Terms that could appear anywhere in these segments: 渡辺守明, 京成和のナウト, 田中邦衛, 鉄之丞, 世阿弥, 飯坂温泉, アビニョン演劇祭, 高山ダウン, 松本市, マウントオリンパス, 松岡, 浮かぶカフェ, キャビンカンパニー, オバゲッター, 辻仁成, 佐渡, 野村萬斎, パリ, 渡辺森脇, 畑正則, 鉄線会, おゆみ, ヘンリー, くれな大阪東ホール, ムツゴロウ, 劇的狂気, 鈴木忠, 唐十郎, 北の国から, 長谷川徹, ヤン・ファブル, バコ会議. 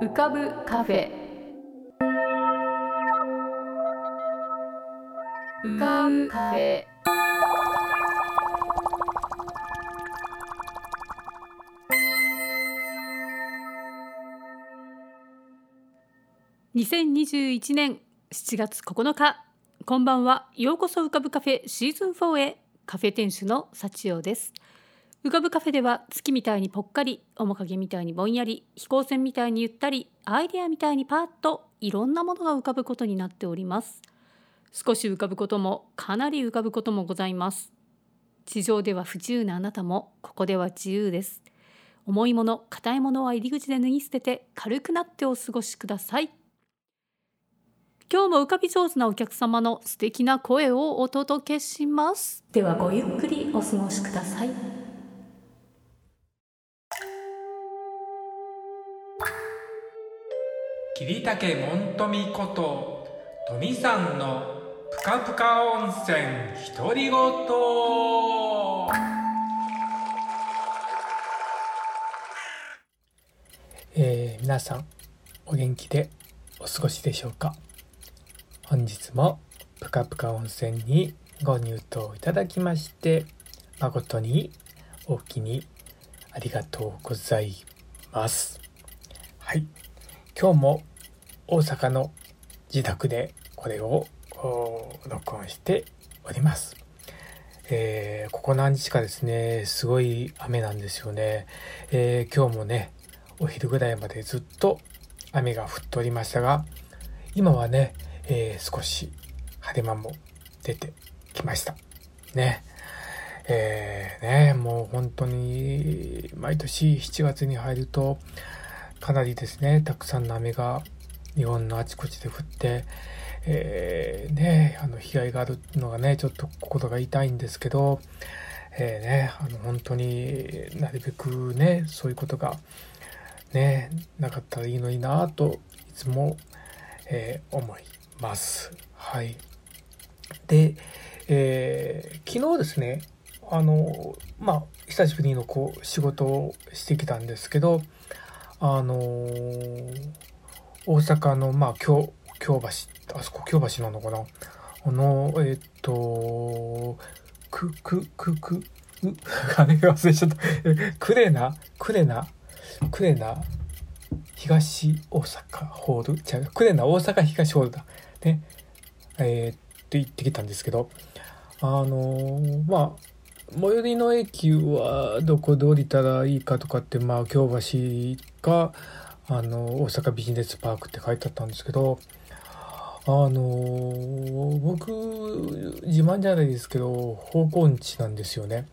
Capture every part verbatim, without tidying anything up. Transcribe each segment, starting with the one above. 浮かぶカフェ。浮かぶカフェ。にせんにじゅういちねんしちがつここのか、こんばんは。ようこそ浮かぶカフェシーズンフォーへ。カフェ店主の幸代です。浮かぶカフェでは、月みたいにぽっかり、面影みたいにぼんやり、飛行船みたいにゆったり、アイデアみたいにパーッといろんなものが浮かぶことになっております。少し浮かぶこともかなり浮かぶこともございます。地上では不自由なあなたも、ここでは自由です。重いもの、硬いものは入り口で脱ぎ捨てて、軽くなってお過ごしください。今日も浮かび上手なお客様の素敵な声をお届けします。ではごゆっくりお過ごしください。桐竹紋富こと富さんのぷかぷか温泉独り言。えー、皆さんお元気でお過ごしでしょうか。本日もぷかぷか温泉にご入湯いただきまして誠に大きにありがとうございます。はい、今日も大阪の自宅でこれを録音しております。えー、ここ何日かですね、すごい雨なんですよね。えー、今日もね、お昼ぐらいまでずっと雨が降っておりましたが、今はね、えー、少し晴れ間も出てきました。ね。えー、ね、もう本当に毎年しちがつに入ると、かなりですね、たくさんの雨が日本のあちこちで降って、えー、ね、あの被害があるのがね、ちょっと心が痛いんですけど、えー、ね、あの本当になるべくね、そういうことがね、なかったらいいのになぁといつも、えー、思います。はい。で、えー、昨日ですね、あのまあ久しぶりのこう仕事をしてきたんですけど。あのー、大阪の、まあ、京、京橋、あそこ京橋なのかなあの、えっと、く、く、く、く、う、あれ忘れちゃった。くれな、くれな、くれな、東大阪ホール違う、くれな大阪東ホールだ。ね。えー、っと、行ってきたんですけど、あのー、まあ、最寄りの駅はどこで降りたらいいかとかって、まあ、京橋か、あの、大阪ビジネスパークって書いてあったんですけど、あの、僕、自慢じゃないですけど、方向音痴なんですよね。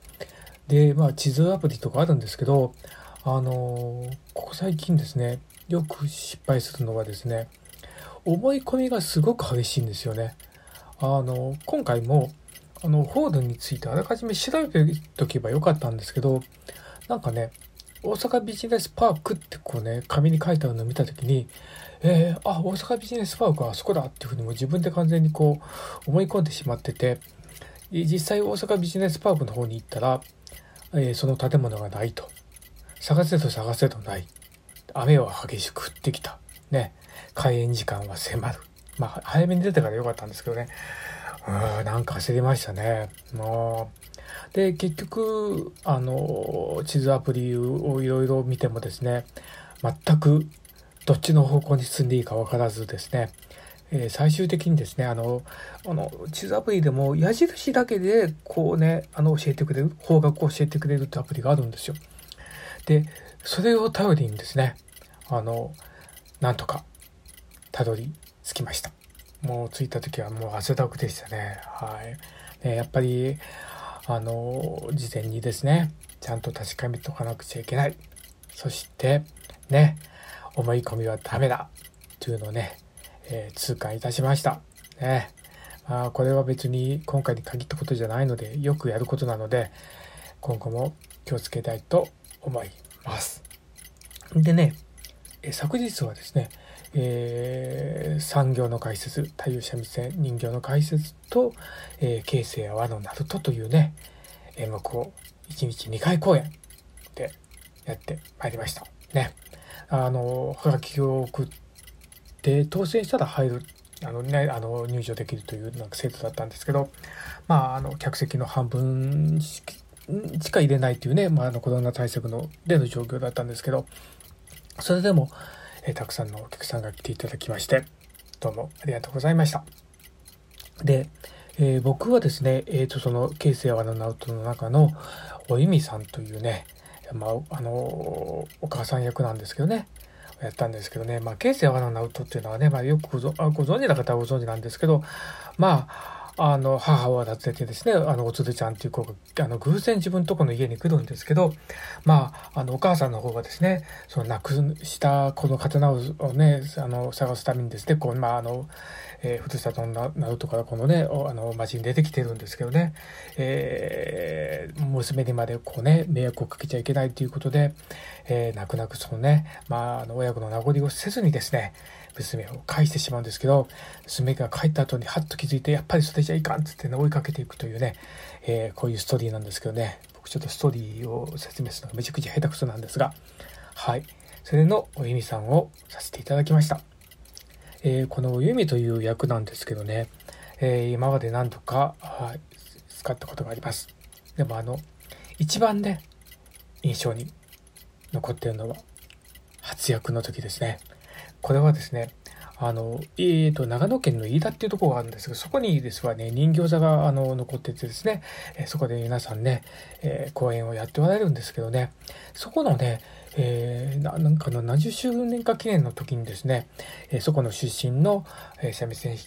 で、まあ、地図アプリとかあるんですけど、あの、ここ最近ですね、よく失敗するのはですね、思い込みがすごく激しいんですよね。あの、今回も、あのホールについてあらかじめ調べておけばよかったんですけど、なんかね、大阪ビジネスパークってこうね、紙に書いてあるのを見たときに、えー、あ、大阪ビジネスパークはあそこだっていうふうにもう自分で完全にこう思い込んでしまってて、実際大阪ビジネスパークの方に行ったら、えー、その建物がないと。探せと探せとない。雨は激しく降ってきた。ね。開園時間は迫る。まあ、早めに出てからよかったんですけどね。うん、なんか焦りましたね。もうで、結局、あの、地図アプリをいろいろ見てもですね、全くどっちの方向に進んでいいかわからずですね、えー、最終的にですね、あの、あの、地図アプリでも矢印だけで、こうね、あの、教えてくれる、方角を教えてくれるってアプリがあるんですよ。で、それを頼りにですね、あの、なんとか、たどり着きました。もう着いた時はもう汗だくでしたね。はい。ね、やっぱり、あの、事前にですね、ちゃんと確かめておかなくちゃいけない。そして、ね、思い込みはダメだというのをね、えー、痛感いたしました。ね。まあ、これは別に今回に限ったことじゃないので、よくやることなので、今後も気をつけたいと思います。でね、え昨日はですね、えー、産業の解説、太陽三味線人形の解説と、えー、形成は和のナルトというね、演目をいちにちにかい公演でやってまいりました。ね。あのはがきを送って当選したら入るあの、ね、あの入場できるというなんか制度だったんですけど、まあ、あの客席の半分しか入れないというね、まあ、あのコロナ対策のでの状況だったんですけど、それでも、えー、たくさんのお客さんが来ていただきましてどうもありがとうございました。で、えー、僕はですね、えー、とその京成和のナウトの中のおゆみさんというね、まあ、あのお母さん役なんですけどねやったんですけどね、まあ、京成和のナウトっていうのはね、まあ、よくご存知の方はご存知なんですけど、まあ、あの母を立ててですね、あのおつるちゃんっていう子があの偶然自分とこの家に来るんですけど、まあ、あのお母さんの方がですねその亡くしたこの刀をねあの探すためにですねこう、まああのえー、ふるさとのナウトからこのねあの町に出てきてるんですけどね、えー、娘にまでこうね迷惑をかけちゃいけないということで、えー、泣く泣くそのね、まあ、あの親子の名残をせずにですね娘を返してしまうんですけど、娘が帰った後にハッと気づいてやっぱりそれじゃいかんっつって、ね、追いかけていくというね、えー、こういうストーリーなんですけどね、僕ちょっとストーリーを説明するのがめちゃくちゃ下手くそなんですが、はい、それのおゆみさんをさせていただきました。えー、このおゆみという役なんですけどね、えー、今まで何度か使ったことがあります。でもあの一番ね印象に残っているのは初役の時ですね。これはですねあの、えー、と長野県の飯田っていうところがあるんですが、そこにですはね人形座があの残っててですね、えー、そこで皆さんね、えー、公演をやっておられるんですけどね、そこのねえー、な, なんかのななじゅっしゅうねんか記念の時にですね、えー、そこの出身の三味線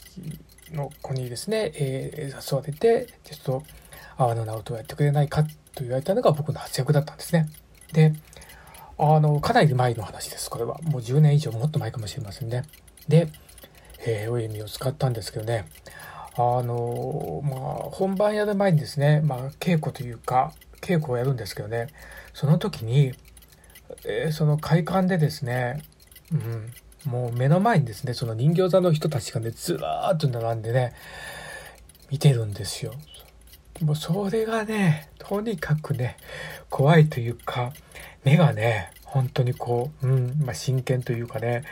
の子にですね、えー、誘われてちょっと阿波の直人をやってくれないかと言われたのが僕の初役だったんですね。であのかなり前の話です。これはもうじゅうねん以上もっと前かもしれませんね。で、えー、お弓を使ったんですけどねあの、まあ、本番やる前にですね、まあ、稽古というか稽古をやるんですけどね、その時にえー、その会館でですね、うん、もう目の前にですねその人形座の人たちがねずらーっと並んでね見てるんですよ。もうそれがねとにかくね怖いというか、目がね本当にこう、うんまあ、真剣というかね、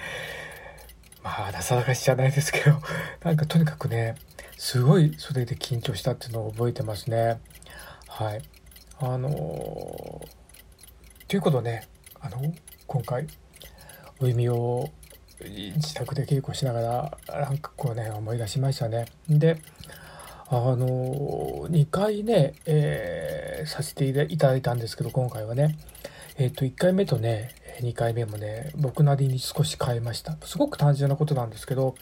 まあなさだかしじゃないですけどなんかとにかくねすごいそれで緊張したっていうのを覚えてますね。はい、あのー、ということねあの今回お弓を自宅で稽古しながらなんかこうね思い出しましたね。であのにかいね、えー、させていただいたんですけど、今回はねえっといっかいめとねにかいめもね僕なりに少し変えました。すごく単純なことなんですけど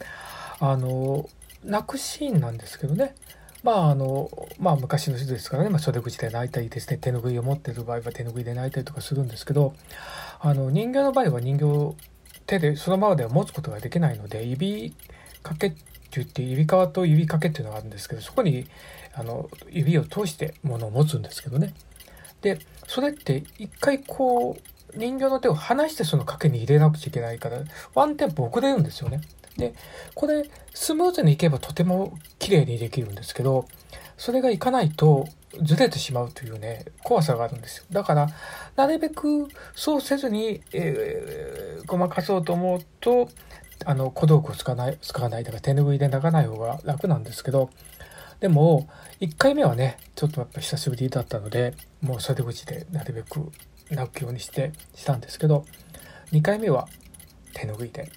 あの泣くシーンなんですけどね、まああのまあ、昔の人ですからね、まあ、袖口で泣いたりですね手拭いを持っている場合は手拭いで泣いたりとかするんですけど、あの人形の場合は人形を手でそのままでは持つことができないので、指掛けって言って指側と指掛けっていうのがあるんですけど、そこにあの指を通して物を持つんですけどね。でそれって一回こう人形の手を離してその掛けに入れなくちゃいけないからワンテンポ遅れるんですよね。でこれスムーズにいけばとても綺麗にできるんですけど、それがいかないとずれてしまうというね怖さがあるんですよ。だからなるべくそうせずに、えー、ごまかそうと思うとあの小道具を使わない使わないだから手拭いで泣かない方が楽なんですけど、でもいっかいめはねちょっとやっぱ久しぶりだったのでもう袖口でなるべく泣くようにしてしたんですけど、にかいめは手拭いで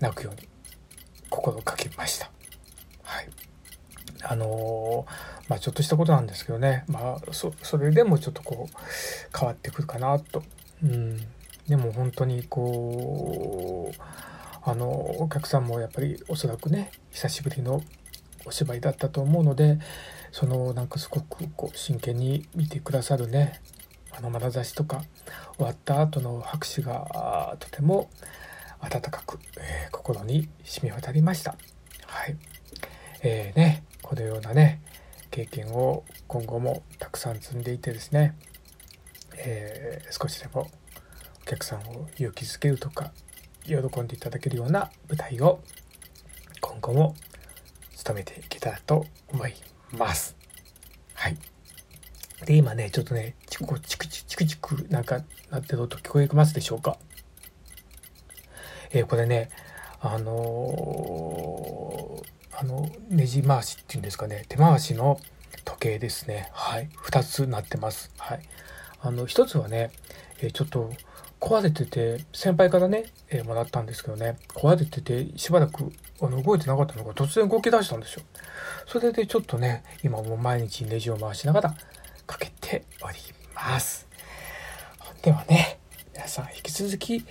泣くように心をかけました。はい、あのー、まあちょっとしたことなんですけどね、まあ そ, それでもちょっとこう変わってくるかなと、うん、でも本当にこうあのお客さんもやっぱりおそらくね久しぶりのお芝居だったと思うので、そのなんかすごくこう真剣に見てくださるねあの眼差しとか終わった後の拍手がとても温かく、えー、心に染み渡りました。はい、えー、ねこのようなね経験を今後もたくさん積んでいてですね、えー、少しでもお客さんを勇気づけるとか喜んでいただけるような舞台を今後も務めていけたらと思います。はい。で今ねちょっとねチクチクチクチクなんかなってる音聞こえますでしょうか。えー、これね、あのー、あのねじ回しっていうんですかね、手回しの時計ですね。はい、ふたつなってます。はい、あの一つはね、えー、ちょっと壊れてて、先輩からね、えー、もらったんですけどね、壊れててしばらくあの動いてなかったのが突然動き出したんですよ。それでちょっとね、今もう毎日ネジを回しながらかけております。ではね、皆さん引き続き、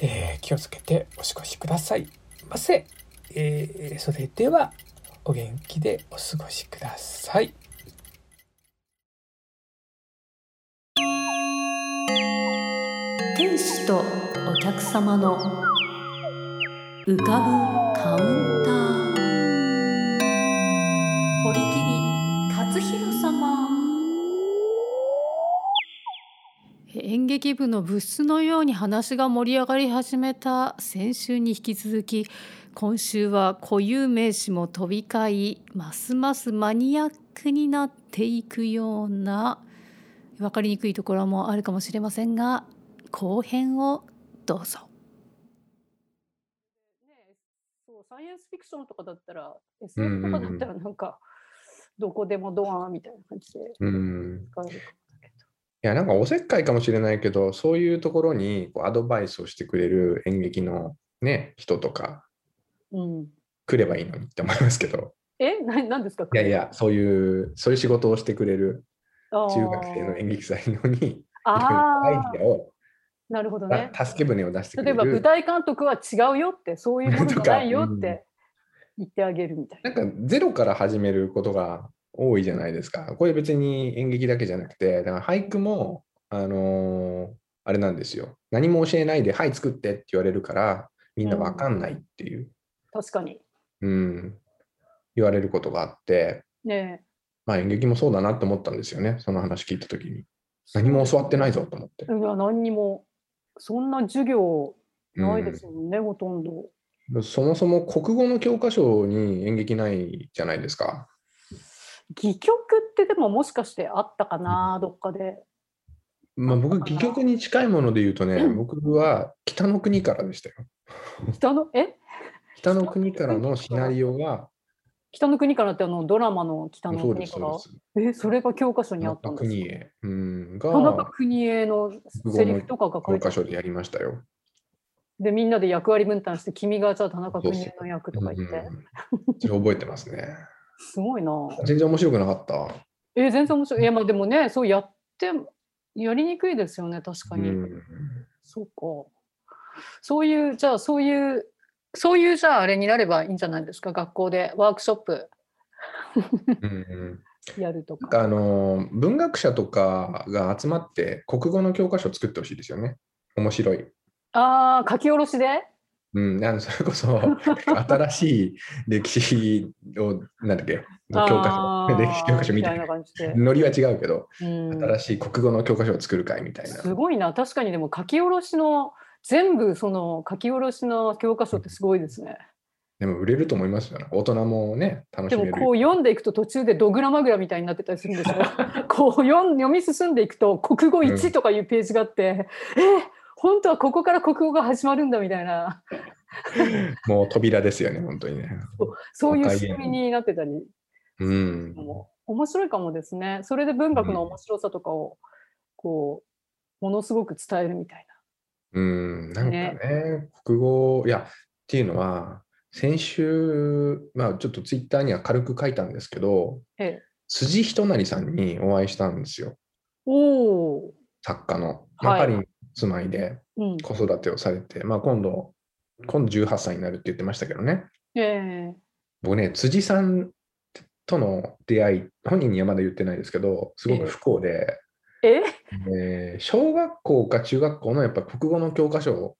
えー、気をつけてお過ごしくださいませ。えー、それではお元気でお過ごしください。天使とお客様の浮かぶカウンター、堀切勝弘様。演劇部の部室のように話が盛り上がり始めた先週に引き続き、今週は固有名詞も飛び交い、ますますマニアックになっていくような、分かりにくいところもあるかもしれませんが、後編をどうぞ。そう、サイエンスフィクションとかだったら エスエフ とかだったらなんかどこでもドアみたいな感じで使えるかもだけど、いやなんかおせっかいかもしれないけど、そういうところにこうアドバイスをしてくれる演劇の、ね、人とか、うん、来ればいいのにって思いますけど。え、何ですか？いやいや、そういうそういう仕事をしてくれる中学生の演劇祭のにあアイデアを、なるほどね、助け舟を出してくれる。例えば舞台監督は違うよって、そういうものじゃないよって言ってあげるみたいな。なんかゼロから始めることが多いじゃないですか。これ別に演劇だけじゃなくて、だから俳句も、あのー、あれなんですよ。何も教えないで、はい作ってって言われるから、みんな分かんないっていう。うん、確かに。うん。言われることがあって、ねえ、まあ演劇もそうだなと思ったんですよね。その話聞いたときに。何も教わってないぞと思って。いや、何にも。そんな授業ないですよね、うん、ほとんど。そもそも国語の教科書に演劇ないじゃないですか。戯曲ってでももしかしてあったかな、どっかで。まあ、僕戯曲に近いもので言うとね、僕は北の国からでしたよ。北のえ？北の国からのシナリオが。北の国からってあのドラマの北の国から。そうですそうです。え、それが教科書にあったんですか？国枝、うん、が田中邦衛のセリフとかが書いてある。教科書でやりましたよ。でみんなで役割分担して、君がじゃあ田中邦衛の役とか言って。そうそう、うん、覚えてますね。すごいな。全然面白くなかった。え、全然面白い。いやまあでもね、そうやってやりにくいですよね、確かに。うん、そうか。そういうじゃあそういう。そういうじゃああれになればいいんじゃないですか、学校でワークショップうん、うん、やるとか。あの文学者とかが集まって国語の教科書を作ってほしいですよね。面白い。ああ、書き下ろしで、うん、あのそれこそ新しい歴史をなんだっけ教科書歴史教科書みたいな感じで、ノリは違うけど、うん、新しい国語の教科書を作る会みたいな。すごいな、確かに。でも書き下ろしの全部その書き下ろしの教科書ってすごいですね。でも売れると思いますよね。大人もね、楽しめる。でもこう読んでいくと途中でドグラマグラみたいになってたりするんですよこう 読, 読み進んでいくと国語いちとかいうページがあって、うん、え本当はここから国語が始まるんだみたいなもう扉ですよね、本当にね。そういう仕組みになってたり、うん、面白いかもですね。それで文学の面白さとかをこうものすごく伝えるみたいな。うん、なんか ね, ね国語、いやっていうのは先週、まあ、ちょっとツイッターには軽く書いたんですけど、ええ、辻仁成さんにお会いしたんですよ。お作家の、まあはい、パリに住まいで子育てをされて、うんまあ、今度今度じゅうはっさいになるって言ってましたけどね、ええ、僕ね辻さんとの出会い、本人にはまだ言ってないですけど、すごく不幸で、ええええー、小学校か中学校のやっぱ国語の教科書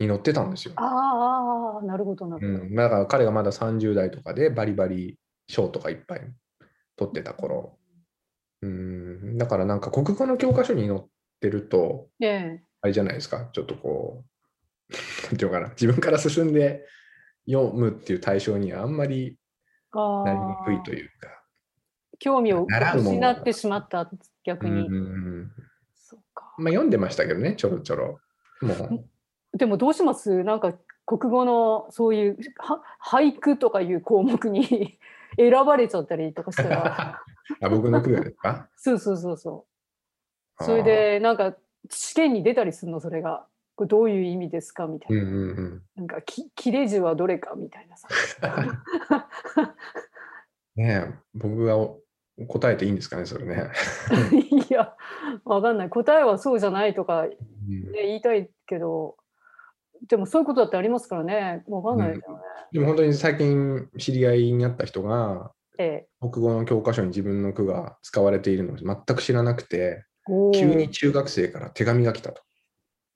に載ってたんですよ。ああ、なるほどなるほど、うん、だから彼がまださんじゅうだいとかでバリバリ賞とかいっぱい取ってた頃、うん、だからなんか国語の教科書に載ってると、ええ、あれじゃないですか、ちょっとこうなんていうかな、自分から進んで読むっていう対象にはあんまりなりにくいというか、興味を失ってしまった逆に、うんうんそうか。まあ、読んでましたけどね、ちょろちょろ。もうでもどうします？なんか国語のそういう俳句とかいう項目に選ばれちゃったりとかしたらあ、僕の句がですか？そうそうそうそう、それでなんか試験に出たりするの、それがこれどういう意味ですかみたいな、うんうんうん、なんかき切れ字はどれかみたいなさねえ、僕が答えていいんですかねそれねいや分かんない、答えはそうじゃないとか、ね、うん、言いたいけど、でもそういうことだってありますからね、分かんないですよね、うん、でも本当に最近知り合いになった人が、ええ、国語の教科書に自分の句が使われているのを全く知らなくて、急に中学生から手紙が来たと、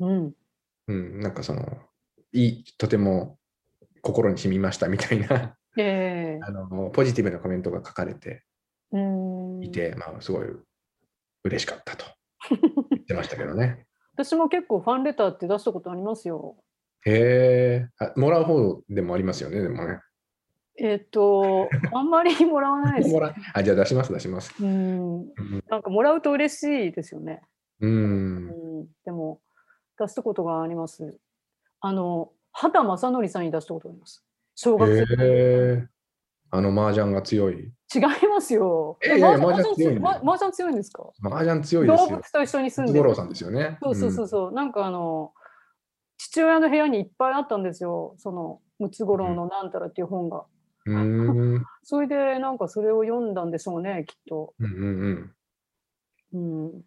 うんうん、なんかそのいい、とても心に染みましたみたいな、えー、あのポジティブなコメントが書かれていて、うん、まあ、すごい嬉しかったと言ってましたけどね私も結構ファンレターって出したことありますよ。へえ、もらう方でもありますよね、でもね。えっと、あんまりもらわないです、ね、あ、じゃあ出します出します、うん、なんかもらうと嬉しいですよね。うん、うん、でも出したことがあります。あの畑正則さんに出したことがあります、小学生、えー、あの麻雀が強い。違いますよ、えー、麻雀強い、麻雀強いんですか？麻雀強いですよ、動物と一緒に住んでる五郎さんですよね。そうそうそうそう、うん、なんかあの父親の部屋にいっぱいあったんですよ、そのムツゴロウのなんたらっていう本が、うん、それでなんかそれを読んだんでしょうねきっと、うんうんうんうん、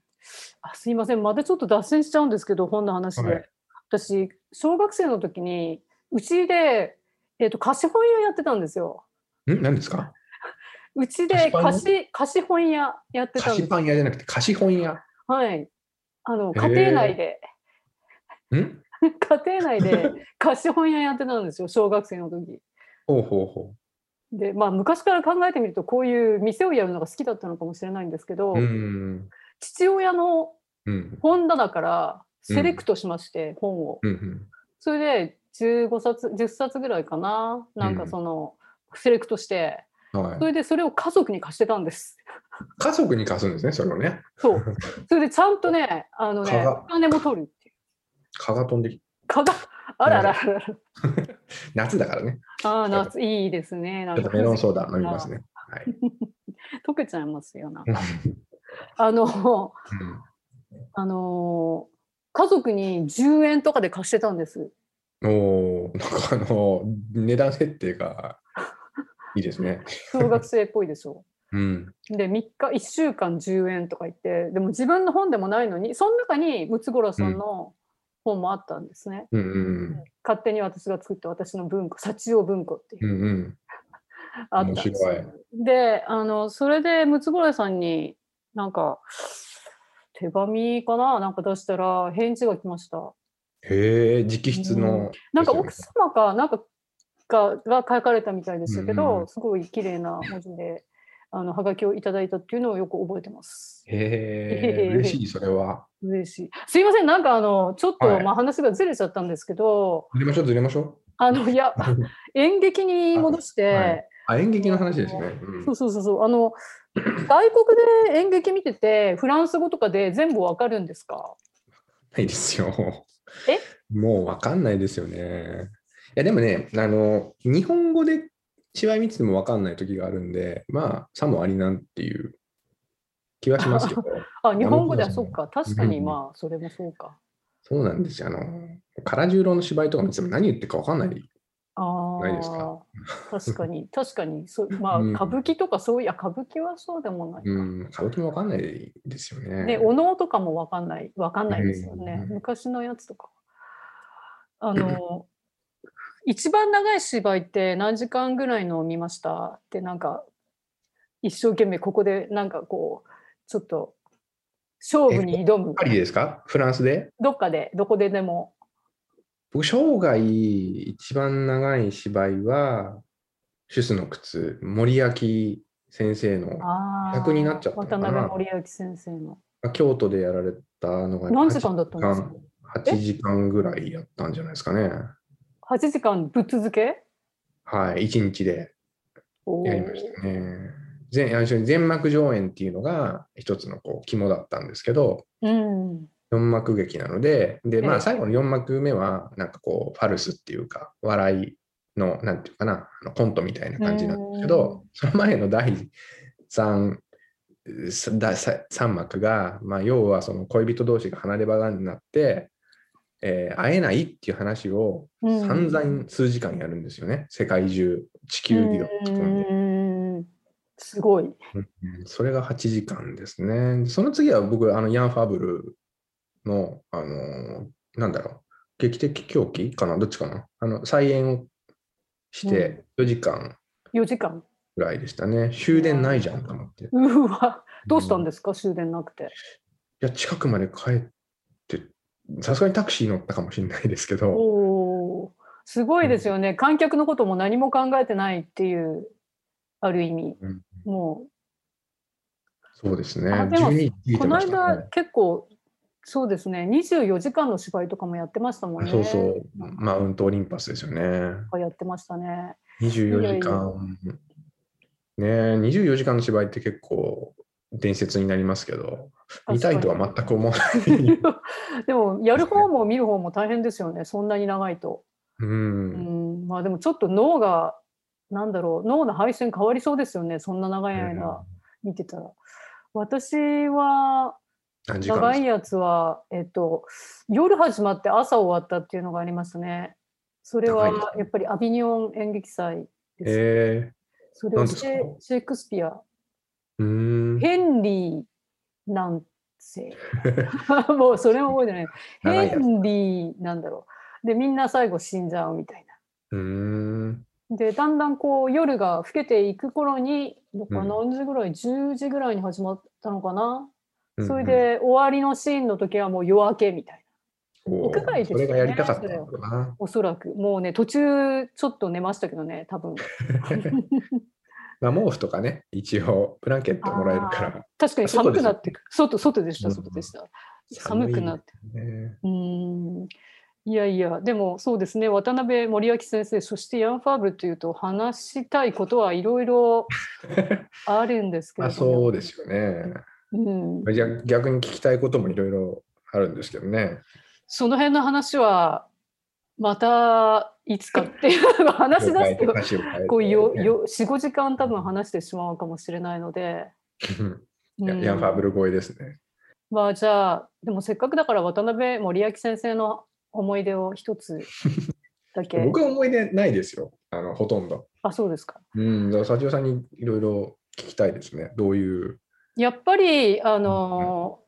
あ、すいません、またちょっと脱線しちゃうんですけど本の話で、はい、私小学生の時にうちで、えー、と貸本屋やってたんですよ。ん、何ですか？うちで貸 し, 貸し本屋やってたんです。貸しパン屋じゃなくて貸本屋。はい、あの家庭内で、えー、ん家庭内で貸本屋やってたんですよ小学生の時。ほうほうほう。で、まあ、昔から考えてみるとこういう店をやるのが好きだったのかもしれないんですけど、うん、父親の本棚からセレクトしまして、うん、本を、うんうん、それでじゅうごさつじゅっさつぐらいかな、なんかその、うん、セレクトして、はい、それでそれを家族に貸してたんです。家族に貸すんですね、それをね。そう、それでちゃんとね、あのね、お金も取るっていう。蚊が飛んできて、蚊があらららら夏だからね。あ、夏いいですね。なんかちょっとメロンソーダ飲みますね、はい、溶けちゃいますよなあの、うん、あの家族にじゅうえんとかで貸してたんです。お、なんかあの値段設定がいいですね小学生っぽいでしょ、うん、でみっかいっしゅうかんじゅうえんとか言って、でも自分の本でもないのにその中にムツゴロウさんの本もあったんですね、うんうんうん、勝手に私が作った私の文庫、幸男文庫っていう、うんうん、あったんですよ。で、あのそれでムツゴロウさんになんか手紙かな、なんか出したら返事が来ました。へえ、直筆の、うん、なんか奥様かなんかが書かれたみたいでしたけど、うん、すごい綺麗な文字であのハガキをいただいたっていうのをよく覚えてます。へえ、嬉しい、それは嬉しい。すいません、なんかあのちょっと、はい、まあ、話がずれちゃったんですけど、ずれましょうずれましょう、あのいや演劇に戻して、はい、あ、演劇の話ですね、うん、そうそうそうそう、あの外国で演劇見ててフランス語とかで全部わかるんですか？ないですよ。え？もうわかんないですよね。いやでもね、あの日本語で芝居見ててもわかんない時があるんで、まあさもありなんっていう気はしますけどあ、日本語ではそっか、確かに、まあそれもそうか、そうなんですよ。あの唐十郎の芝居とか見ても何言ってるかわかんない。あ、ないですか？確かに確かにそ、まあ、うん、歌舞伎とかそういや歌舞伎はそうでもないか、うん、歌舞伎も分かんないですよね。で、お能とかも分かんない分かんないですよね、うん、昔のやつとか。あの一番長い芝居って何時間ぐらいのを見ましたって、なんか一生懸命ここでなんかこうちょっと勝負に挑む。パリですか？フランスで？どっかで、どこででも。僕、生涯一番長い芝居はシュスの靴、森脇先生の役になっちゃったかな。渡辺森脇先生の京都でやられたのが何時間だったんですか？はちじかんぐらいやったんじゃないですかね。はちじかんぶっ続け？はい、いちにちでやりましたね。全、全幕上演っていうのが一つのこう肝だったんですけど、うん、よん幕劇なので、で、まあ、最後のよん幕目はなんかこうファルスっていうか笑いのなんていうかな、あのコントみたいな感じなんですけど、その前のだいさんまくが、まあ、要はその恋人同士が離れ離れになって、えー、会えないっていう話を散々数時間やるんですよね、うん、世界中地球儀を吹き込んで、うん、すごい、それがはちじかんですね。その次は僕あのヤン・ファブルの、あのー、なんだろう、劇的狂気かな、どっちかな、あの再演をしてよじかんよじかんぐらいでしたね。終電ないじゃんと思って、うわどうしたんですか、うん、終電なくて。いや近くまで帰ってさすがにタクシー乗ったかもしれないですけど。おすごいですよね、うん、観客のことも何も考えてないっていう、ある意味、うん、もうそうですね。でもこの間、ね、結構そうですね、にじゅうよじかんの芝居とかもやってましたもんね。そうそう、マウントオリンパスですよね、やってましたね。にじゅうよじかんね、にじゅうよじかんの芝居って結構伝説になりますけど、見たいとは全く思わないでもやる方も見る方も大変ですよね、そんなに長いと。うん、うん、まあでもちょっと脳がなんだろう、脳の配線変わりそうですよね、そんな長い間見てたら、うん、私は長いやつは、えっと、夜始まって朝終わったっていうのがありますね。それはやっぱりアビニョン演劇祭ですね、えー、それはシェイクスピア、うーん、ヘンリーなんせもうそれも覚えてないヘンリーなんだろう、でみんな最後死んじゃうみたいな、うーん、でだんだんこう夜が更けていく頃に、何時ぐらい、うん、じゅうじぐらいに始まったのかな、それで終わりのシーンの時はもう夜明けみたいな、うん、屋外ですよね。それがやりたかったのかな、おそらく。もうね途中ちょっと寝ましたけどね多分まあ毛布とかね、一応ブランケットもらえるから。確かに寒くなってくる、外外でした外でした、うん、寒くなって、ね、うん、いやいやでもそうですね、渡辺守明先生、そしてヤン・ファブルというと話したいことはいろいろあるんですけど、ね、あ、そうですよね、うん、逆に聞きたいこともいろいろあるんですけどね。その辺の話はまたいつかっていうのが話し出すけど、こうよよ よん、ごじかん多分話してしまうかもしれないのでヤン、うん、ファブル超えですね。まあじゃあでもせっかくだから渡辺守明先生の思い出を一つだけ僕は思い出ないですよ、あのほとんど。あ、そうですか。うん、だから幸代さんにいろいろ聞きたいですね。どういうやっぱりあの、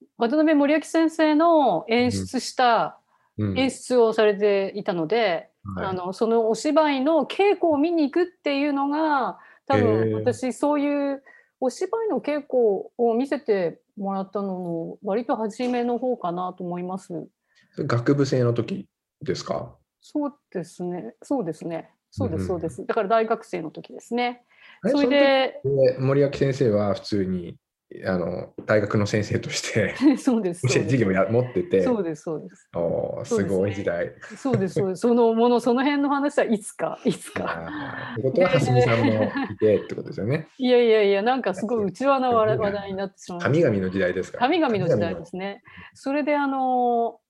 うん、渡辺守明先生の演出した、うん、演出をされていたので、はい、あのそのお芝居の稽古を見に行くっていうのが多分私、えー、そういうお芝居の稽古を見せてもらったのの割と初めの方かなと思います。学部生の時ですか？そうですね、そうですね、そうです、そうです、うん、だから大学生の時ですね。それで守明先生は普通にあの大学の先生としてそうです、そうです、授業を持ってて、そうです、そうです、おすごい時代、そうです、そうです、そのものその辺の話はいつかいつかってことは蓮見さんもいてってことですよねいやいやいや、なんかすごいうちわな話題になってしまう。神々の時代ですから、神々の時代ですね。それであの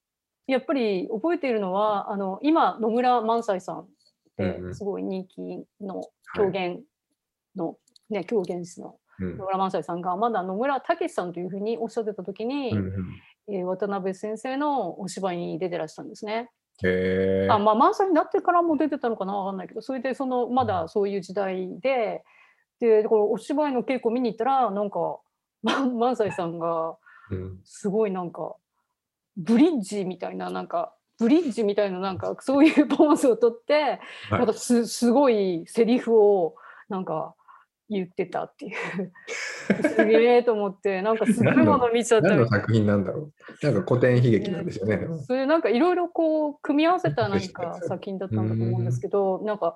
やっぱり覚えているのはあの今野村萬斎さんってすごい人気の狂言、うん、はいのね、狂言師の野村萬斎さんがまだ野村武さんというふうにおっしゃってた時に、うんうん、えー、渡辺先生のお芝居に出てらっしゃるんですね。へあ、まあ、萬斎になってからも出てたのかな、分かんないけど、それでそのまだそういう時代で、でこのお芝居の稽古見に行ったらなんか萬斎さんがすごいなんかブリッジみたいな、なんかブリッジみたいな、なんかそういうポーズをとって、はい、なんか す, すごいセリフをなんか言ってたっていうすげえと思ってなんかすごいもの見ちゃったみたいな何の、何の作品なんだろう、なんか古典悲劇なんですよね、うん、それなんかいろいろこう組み合わせた何か作品だったんだと思うんですけど、なんか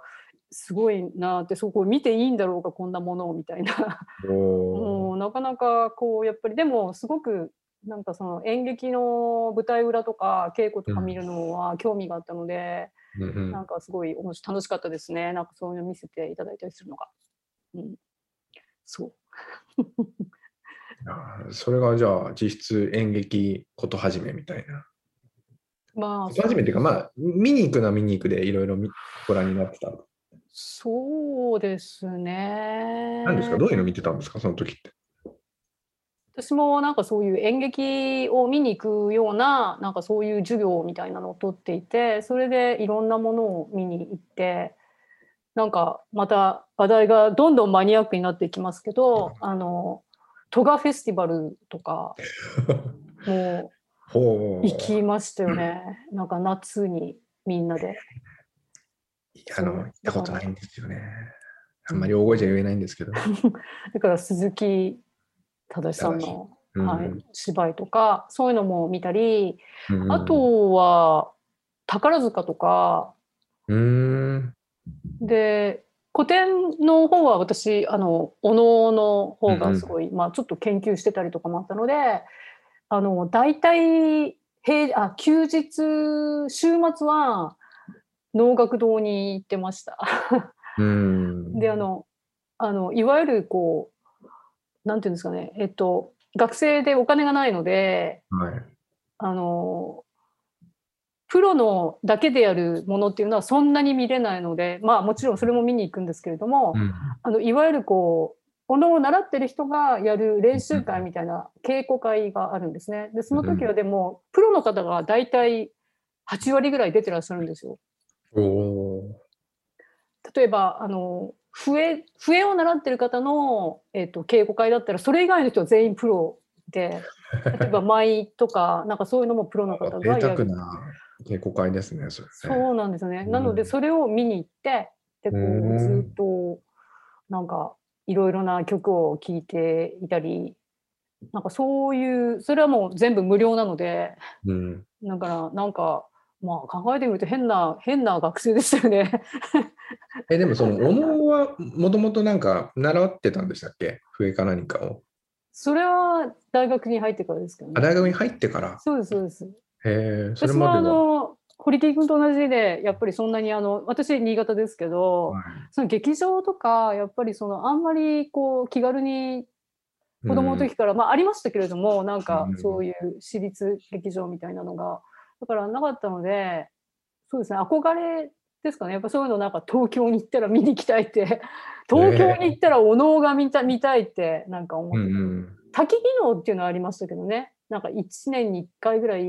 すごいなって、そこを見ていいんだろうかこんなものをみたいなもうなかなかこうやっぱりでもすごくなんかその演劇の舞台裏とか稽古とか見るのは興味があったので、うんうんうん、なんかすごい楽しかったですね。なんかそういうの見せていただいたりするのが、うん、そうそれがじゃあ実質演劇こと始めみたいな、まあ、こと始めっていうか、まあ、見に行くのは見に行くでいろいろご覧になってた。そうですね。何ですか、どういうの見てたんですかその時って。私もなんかそういう演劇を見に行くような、なんかそういう授業みたいなのを取っていて、それでいろんなものを見に行って、なんかまた話題がどんどんマニアックになっていきますけど、あのトガフェスティバルとかもう行きましたよねなんか夏にみんなであの行ったことないんですよね、あんまり大声じゃ言えないんですけどだから鈴木忠さんの、うん、はい、芝居とかそういうのも見たり、うん、あとは宝塚とか、うーん、で古典の方は私あのお能の方がすごい、うん、まあ、ちょっと研究してたりとかもあったので、あの大体平あ休日週末は能楽堂に行ってましたうんであのあのいわゆるこうなんていうんですかね、えっと、学生でお金がないので、はい、あのプロのだけでやるものっていうのはそんなに見れないので、まあ、もちろんそれも見に行くんですけれども、うん、あのいわゆるこうおのを習ってる人がやる練習会みたいな稽古会があるんですね。でその時はでもプロの方がだいたいはちわりぐらい出てらっしゃるんですよ。お、例えばあの笛, 笛を習ってる方の、えー、と稽古会だったらそれ以外の人は全員プロで、例えば舞とかなんかそういうのもプロの方がやる。贅沢な稽古会ですね、それね。そうなんですね、うん、なのでそれを見に行って、でこうずっとなんかいろいろな曲を聴いていたり、なんかそういう、それはもう全部無料なので、うん、だからなんかまあ、考えてみると変な変な学生でしたよねえ。でもそのお能はもともとなんか習ってたんでしたっけ、笛か何かを。それは大学に入ってからですけどね。あ、大学に入ってから。そうですそうです。へえ。それまでは私もあの堀木君と同じで、やっぱりそんなにあの、私新潟ですけど、はい、その劇場とかやっぱりそのあんまりこう気軽に子供の時から、うん、まあありましたけれども、なんかそういう私立劇場みたいなのがだからなかったので、そうですね、憧れですかね。やっぱそういうのなんか東京に行ったら見に行きたいって、東京に行ったらお能が見た、見たいってなんか思って、うんうん、多岐技能っていうのはありましたけどね。なんかいちねんにいっかいぐらい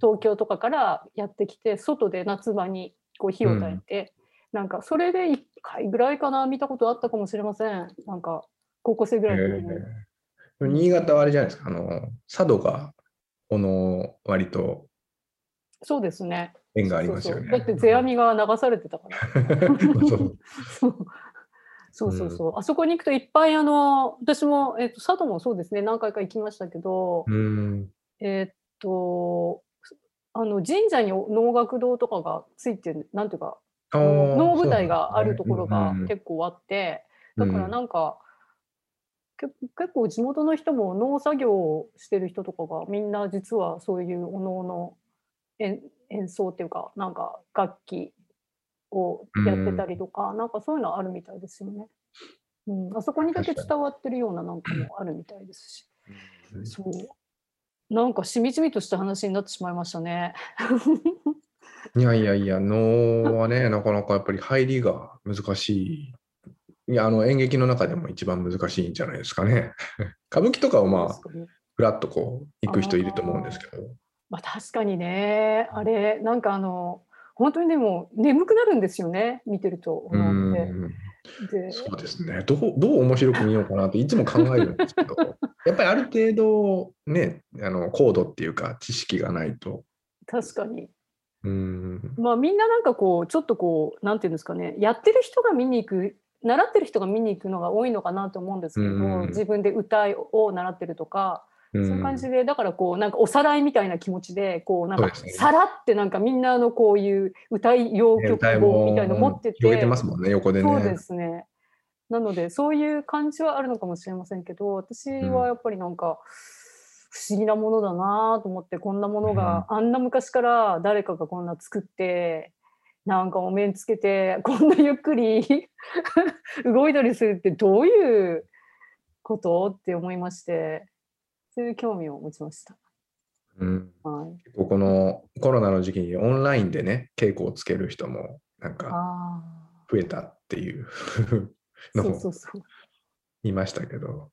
東京とかからやってきて、うん、外で夏場にこう火を焚いて、うん、なんかそれでいっかいぐらいかな、見たことあったかもしれません。なんか高校生ぐらいの時に。新潟はあれじゃないですか、あの佐渡がお能割と。そうですね。縁がありますよね。そうそうそう、だって世阿弥が流されてたから。そうそうそう。あそこに行くといっぱいあの、私も、えー、と佐渡もそうですね、何回か行きましたけど、うん、えっ、ー、とあの神社に能楽堂とかがついてる、なんていうか能舞台があるところが結構あって、うん、だからなんか、うん、結構地元の人も能作業をしてる人とかがみんな実はそういうお能の演, 演奏っていうか、なんか楽器をやってたりとか、うん、なんかそういうのあるみたいですよね、うん、あそこにだけ伝わってるようななんかもあるみたいですし、うん、そう、なんかしみじみとした話になってしまいましたねいやいやいや、能はねなかなかやっぱり入りが難しい。いや、あの演劇の中でも一番難しいんじゃないですかね歌舞伎とかはまあフラッとこう行く人いると思うんですけど、まあ、確かにね、あれなんかあの本当にでも眠くなるんですよね、見てると。なんで、で、そうですね、どう、どう面白く見ようかなっていつも考えるんですけどやっぱりある程度ね、あの高度っていうか知識がないと。確かに、うん、まあみんななんかこうちょっとこうなんていうんですかね、やってる人が見に行く、習ってる人が見に行くのが多いのかなと思うんですけど、自分で歌いを習ってるとかそういう感じで、だからこうなんかおさらいみたいな気持ちで、こうなんかさらってなんかみんなのこういう歌い洋曲をみたいなの持ってて、広げてますもんね、横でね。そうですね。なのでそういう感じはあるのかもしれませんけど、私はやっぱりなんか不思議なものだなと思って、こんなものがあんな昔から誰かがこんな作って。なんかお面つけてこんなゆっくり動いたりするってどういうことって思いまして、そういう興味を持ちました。うんはい、結構このコロナの時期にオンラインでね、稽古をつける人もなんか増えたっていうのも見ましたけど、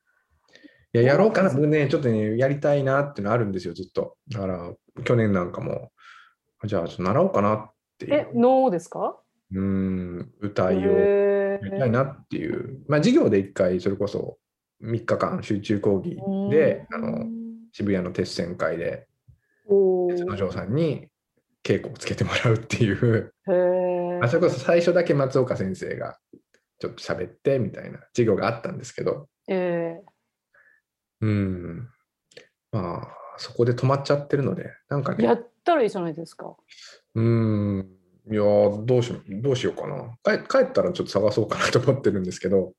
いや、やろうかな、僕ね、ちょっとね、やりたいなっていうのあるんですよ、ずっと。だから、去年なんかも、じゃあ、ちょっと習おうかなっていう。え、能ですか？うーん、歌いをやりたいなっていう。まあ、授業でいっかい、それこそみっかかん集中講義で、あの渋谷の鉄線会で、鉄之丞さんに稽古をつけてもらうっていう。へあそれこそ最初だけ松岡先生がちょっと喋ってみたいな授業があったんですけど。えーうん、まあそこで止まっちゃってるので、なんかね、やったらいいじゃないですか。うーん、いやーどうしよう、どうしようかな。帰、帰ったらちょっと探そうかなと思ってるんですけど。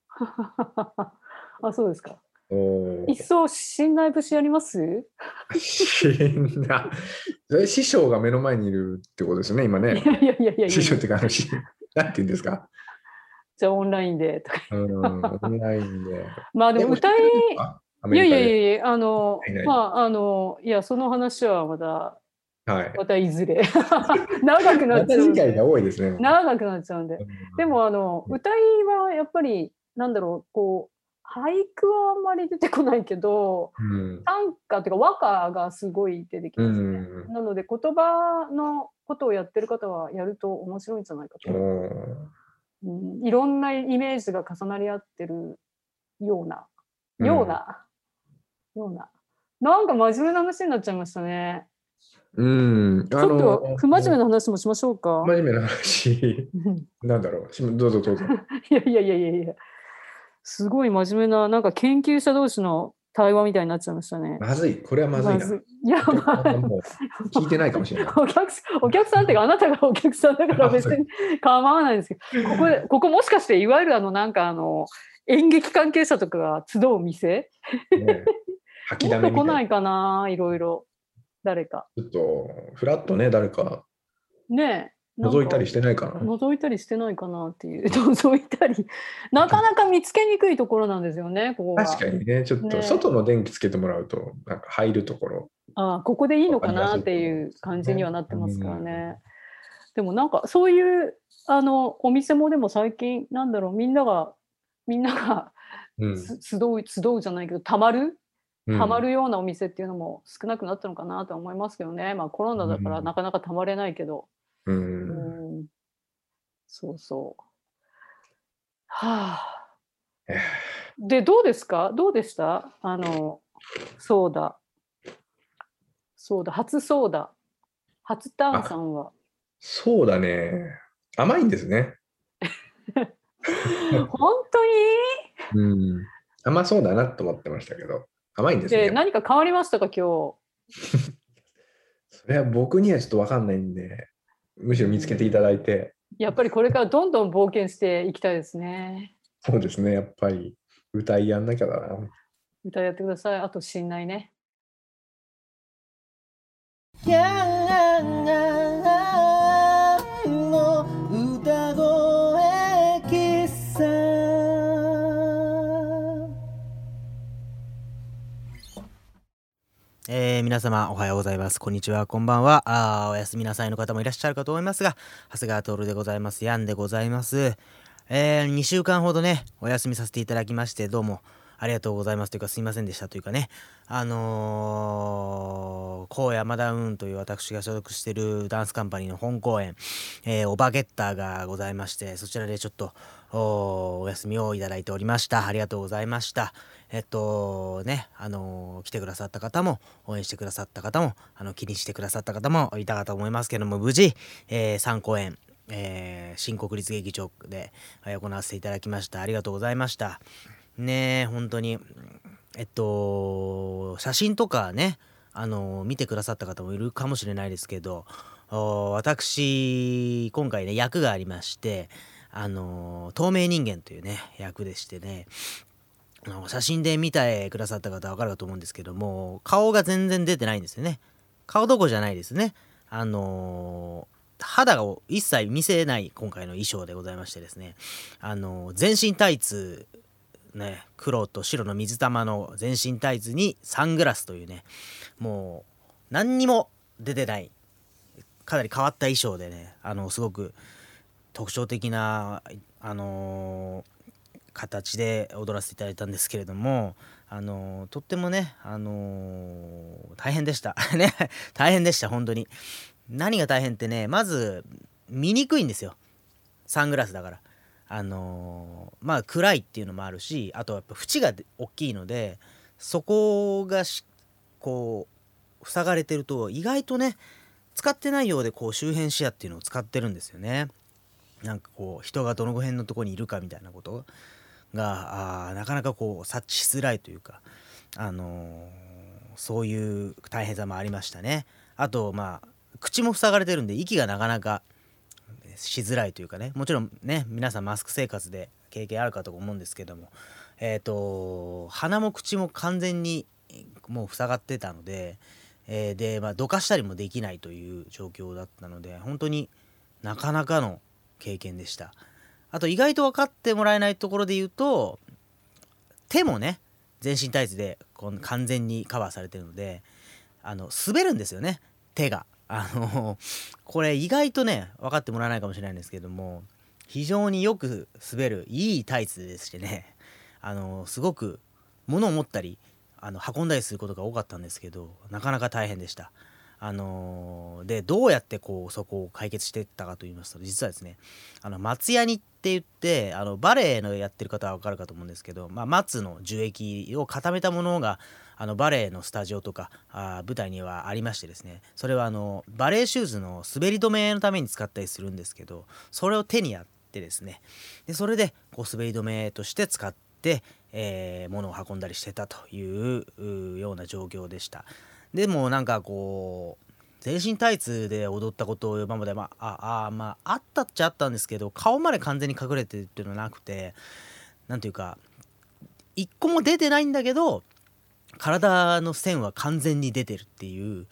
あ、そうですか。おいっそ信頼節やります？信頼。それ師匠が目の前にいるってことですね、今ね。いやいやいやいや。師匠っていうか、あの師、なんていうんですか。じゃあオンラインでとか。うん、オンラインで。まあでも歌い。いやいやいやいや、あの、まあ、あの、いや、その話はまだ、はい、またいずれ。長くなっちゃうんで。が多いですね。長くなっちゃうんで。でも、あの、歌いはやっぱり、なんだろう、こう、俳句はあんまり出てこないけど、うん、短歌というか和歌がすごい出てきますね。うん、なので、言葉のことをやってる方はやると面白いんじゃないかと。うん、いろんなイメージが重なり合ってるような、ような。うんようななんか真面目な話になっちゃいましたね。うん、あのちょっと不真面目な話もしましょうか。真面目な話なんだろう。どうぞどうぞ。いやいやいやいやいや。すごい真面目ななんか研究者同士の対話みたいになっちゃいましたね。まずい、これはまずいな。まずい、いや、まあ、もう聞いてないかもしれない。お客、お客さんっていうかあなたがお客さんだから別に構わないんですけど、ここここもしかしていわゆるあのなんかあの演劇関係者とかが集う店。ね吐きだめみたいな。もっと来ないかな、いろいろ誰か。ちょっとフラッとね誰か。ねえ。覗いたりしてないかな。覗いたりしてないかなっていう覗いたりなかなか見つけにくいところなんですよねここは。確かにねちょっと外の電気つけてもらうとなんか入るところ。ね、ああここでいいのかなっていう感じにはなってますからね。ねでもなんかそういうあのお店もでも最近なんだろうみんながみんなが、うん、集う集うじゃないけどたまる。たまるようなお店っていうのも少なくなったのかなと思いますけどね。まあコロナだからなかなかたまれないけど。うん。うんそうそう。はあ。でどうですか？どうでした？あのソーダ、ソーダ初ソーダ、初炭酸は。そうだね。甘いんですね。本当に？うん。甘そうだなと思ってましたけど。甘いんですね、で何か変わりましたか今日それは僕にはちょっと分かんないんでむしろ見つけていただいてやっぱりこれからどんどん冒険していきたいですねそうですねやっぱり歌いやんなきゃだな歌いやってくださいあと信頼ねえー、皆様おはようございますこんにちはこんばんはあおやすみなさいの方もいらっしゃるかと思いますが長谷川徹でございますやんでございます、えー、にしゅうかんほどねお休みさせていただきましてどうもありがとうございますというかすいませんでしたというかねあのー、高山ダウンという私が所属しているダンスカンパニーの本公演、えー、オバゲッターがございましてそちらでちょっと お, お休みをいただいておりましたありがとうございましたえっとねあのー、来てくださった方も応援してくださった方もあの気にしてくださった方もいたかと思いますけども無事、えー、さん公演、えー、新国立劇場で行わせていただきましたありがとうございましたねえ本当にえっと写真とかねあの見てくださった方もいるかもしれないですけど私今回ね役がありましてあの透明人間というね役でしてね写真で見てくださった方は分かるかと思うんですけども顔が全然出てないんですよね顔どころじゃないですねあの肌を一切見せない今回の衣装でございましてですねあの全身タイツね、黒と白の水玉の全身タイツにサングラスというね、もう何にも出てないかなり変わった衣装でね、あのすごく特徴的な、あのー、形で踊らせていただいたんですけれども、あのー、とってもね、あのー、大変でしたね大変でした本当に。何が大変ってね、まず見にくいんですよ、サングラスだから。あのー、まあ暗いっていうのもあるし、あとやっぱ縁が大きいので、そこがしこう塞がれてると、意外とね使ってないようで、こう周辺視野っていうのを使ってるんですよね。なんかこう人がどの辺のとこにいるかみたいなことがあなかなかこう察知しづらいというか、あのー、そういう大変さもありましたね。あとまあ口も塞がれてるんで、息がなかなかしづらいというかね、もちろんね皆さんマスク生活で経験あるかと思うんですけども、えーと鼻も口も完全にもう塞がってたので、えー、でまあどかしたりもできないという状況だったので、本当になかなかの経験でした。あと意外と分かってもらえないところで言うと、手もね全身タイツでこう完全にカバーされてるので、あの滑るんですよね、手が。あのこれ意外とね分かってもらえないかもしれないんですけども、非常によく滑るいいタイツでしてね、あのすごく物を持ったりあの運んだりすることが多かったんですけど、なかなか大変でした。あのでどうやってこうそこを解決していったかといいますと、実はですね、あの松ヤニって言って、あのバレエのやってる方は分かるかと思うんですけど、まあ、松の樹液を固めたものがあのバレエのスタジオとかあ舞台にはありましてですね、それはあのバレエシューズの滑り止めのために使ったりするんですけど、それを手にやってですね、でそれでこう滑り止めとして使って、えー、物を運んだりしてたというような状況でした。でもなんかこう全身タイツで踊ったことを今まで、まああまああったっちゃあったんですけど、顔まで完全に隠れてるっていうのはなくて、なんていうか一個も出てないんだけど体の線は完全に出てるっていう、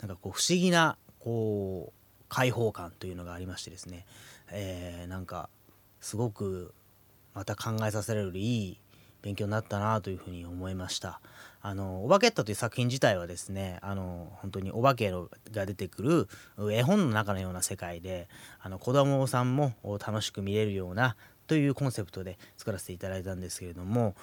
なんかこう不思議なこう開放感というのがありましてですね、えー、なんかすごくまた考えさせられるいい勉強になったなというふうに思いました。あのおばけったという作品自体はですね、あの本当にお化けが出てくる絵本の中のような世界で、あの子供さんも楽しく見れるようなというコンセプトで作らせていただいたんですけれども、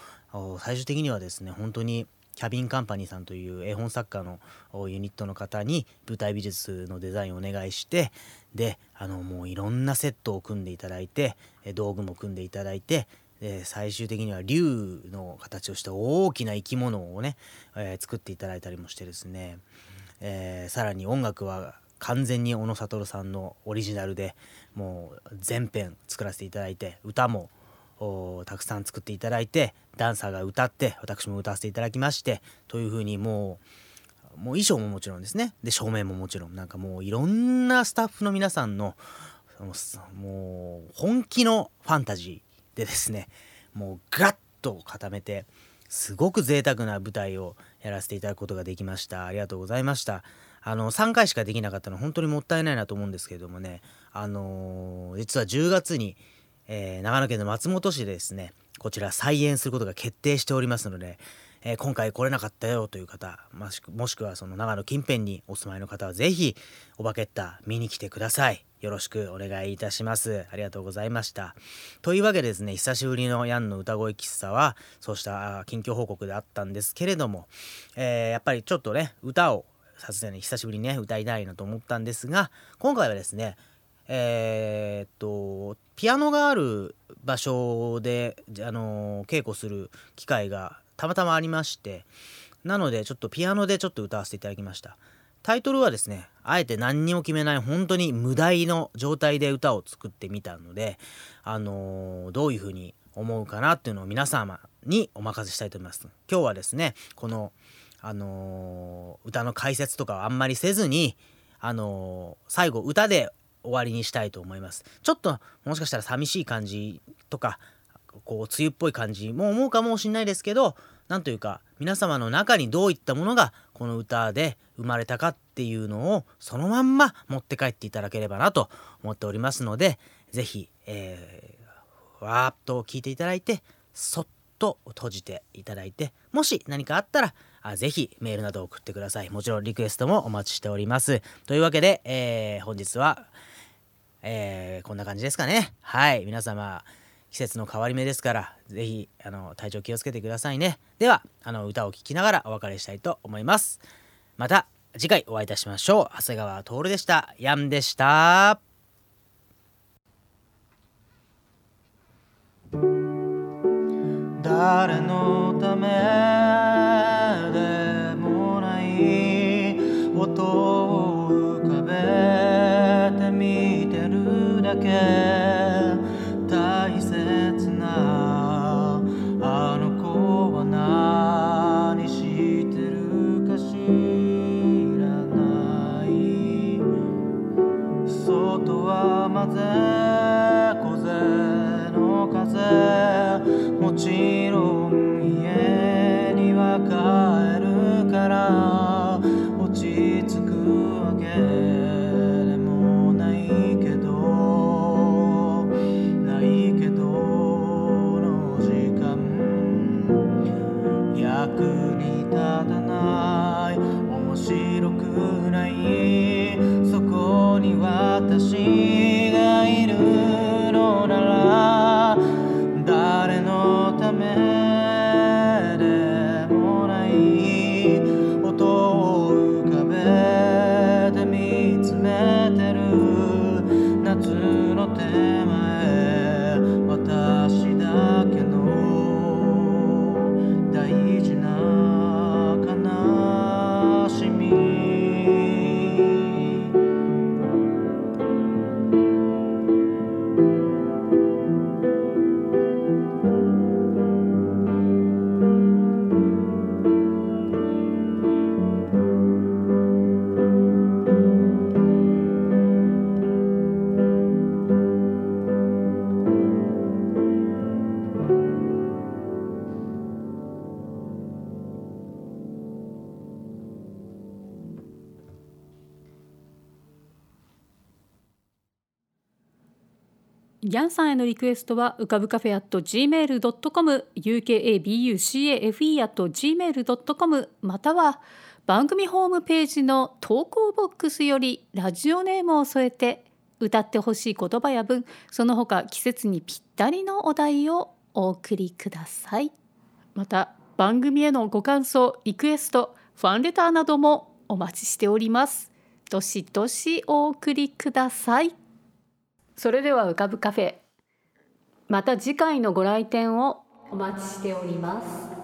最終的にはですね、本当にキャビンカンパニーさんという絵本作家のユニットの方に舞台美術のデザインをお願いして、であのもういろんなセットを組んでいただいて、道具も組んでいただいて、で最終的には竜の形をした大きな生き物をね、えー、作っていただいたりもしてですね、えー、さらに音楽は完全に小野悟さんのオリジナルでもう全編作らせていただいて、歌もたくさん作っていただいて、ダンサーが歌って、私も歌わせていただきましてというふうに、もう、もう衣装ももちろんですね、で照明ももちろん、なんかもういろんなスタッフの皆さんのもう本気のファンタジーでですね、もうガッと固めて、すごく贅沢な舞台をやらせていただくことができました。ありがとうございました。あのさんかいしかできなかったのは本当にもったいないなと思うんですけれどもね、あのー、実はじゅうがつに、えー、長野県の松本市でですね、こちら再演することが決定しておりますので、えー、今回来れなかったよという方、もしく、もしくはその長野近辺にお住まいの方はぜひおばけった見に来てください。よろしくお願いいたします。ありがとうございました。というわけでですね、久しぶりのヤンの歌声喫茶はそうした近況報告であったんですけれども、えー、やっぱりちょっとね歌をさすがに久しぶりにね歌いたいなと思ったんですが、今回はですね、えー、っとピアノがある場所で、あのー、稽古する機会がたまたまありまして、なのでちょっとピアノでちょっと歌わせていただきました。タイトルはですね、あえて何にも決めない本当に無題の状態で歌を作ってみたので、あのー、どういう風に思うかなっていうのを皆様にお任せしたいと思います。今日はですね、この、あのー、歌の解説とかはあんまりせずに、あのー、最後歌で終わりにしたいと思います。ちょっともしかしたら寂しい感じとかこう梅雨っぽい感じも思うかもしれないですけど、なんというか皆様の中にどういったものがこの歌で生まれたかっていうのをそのまんま持って帰っていただければなと思っておりますので、ぜひ、えー、わーっと聴いていただいて、そっと閉じていただいて、もし何かあったらあぜひメールなど送ってください。もちろんリクエストもお待ちしております。というわけで、えー、本日は、えー、こんな感じですかね。はい、皆様季節の変わり目ですからぜひあの体調気をつけてくださいね。ではあの歌を聴きながらお別れしたいと思います。また次回お会いいたしましょう。長谷川徹でした。やんでした。誰のためでもない音を浮かべて見てるだけ、大切なあの子は何してるか知らない。外は混ぜ小勢の風、もちろん家には帰るから落ち着くわけでもないけど、ないけどの時間、役に立たない面白くない、そこに私がいるのならギャンさんへのリクエストはうかぶカフェ アットジーメールドットコム ユーケーエービーユーシーエーエフイーアットジーメールドットコム または番組ホームページの投稿ボックスよりラジオネームを添えて歌ってほしい言葉や文、その他季節にぴったりのお題をお送りください。また番組へのご感想、リクエスト、ファンレターなどもお待ちしております。どしどしお送りください。それでは浮かぶカフェ、また次回のご来店をお待ちしております。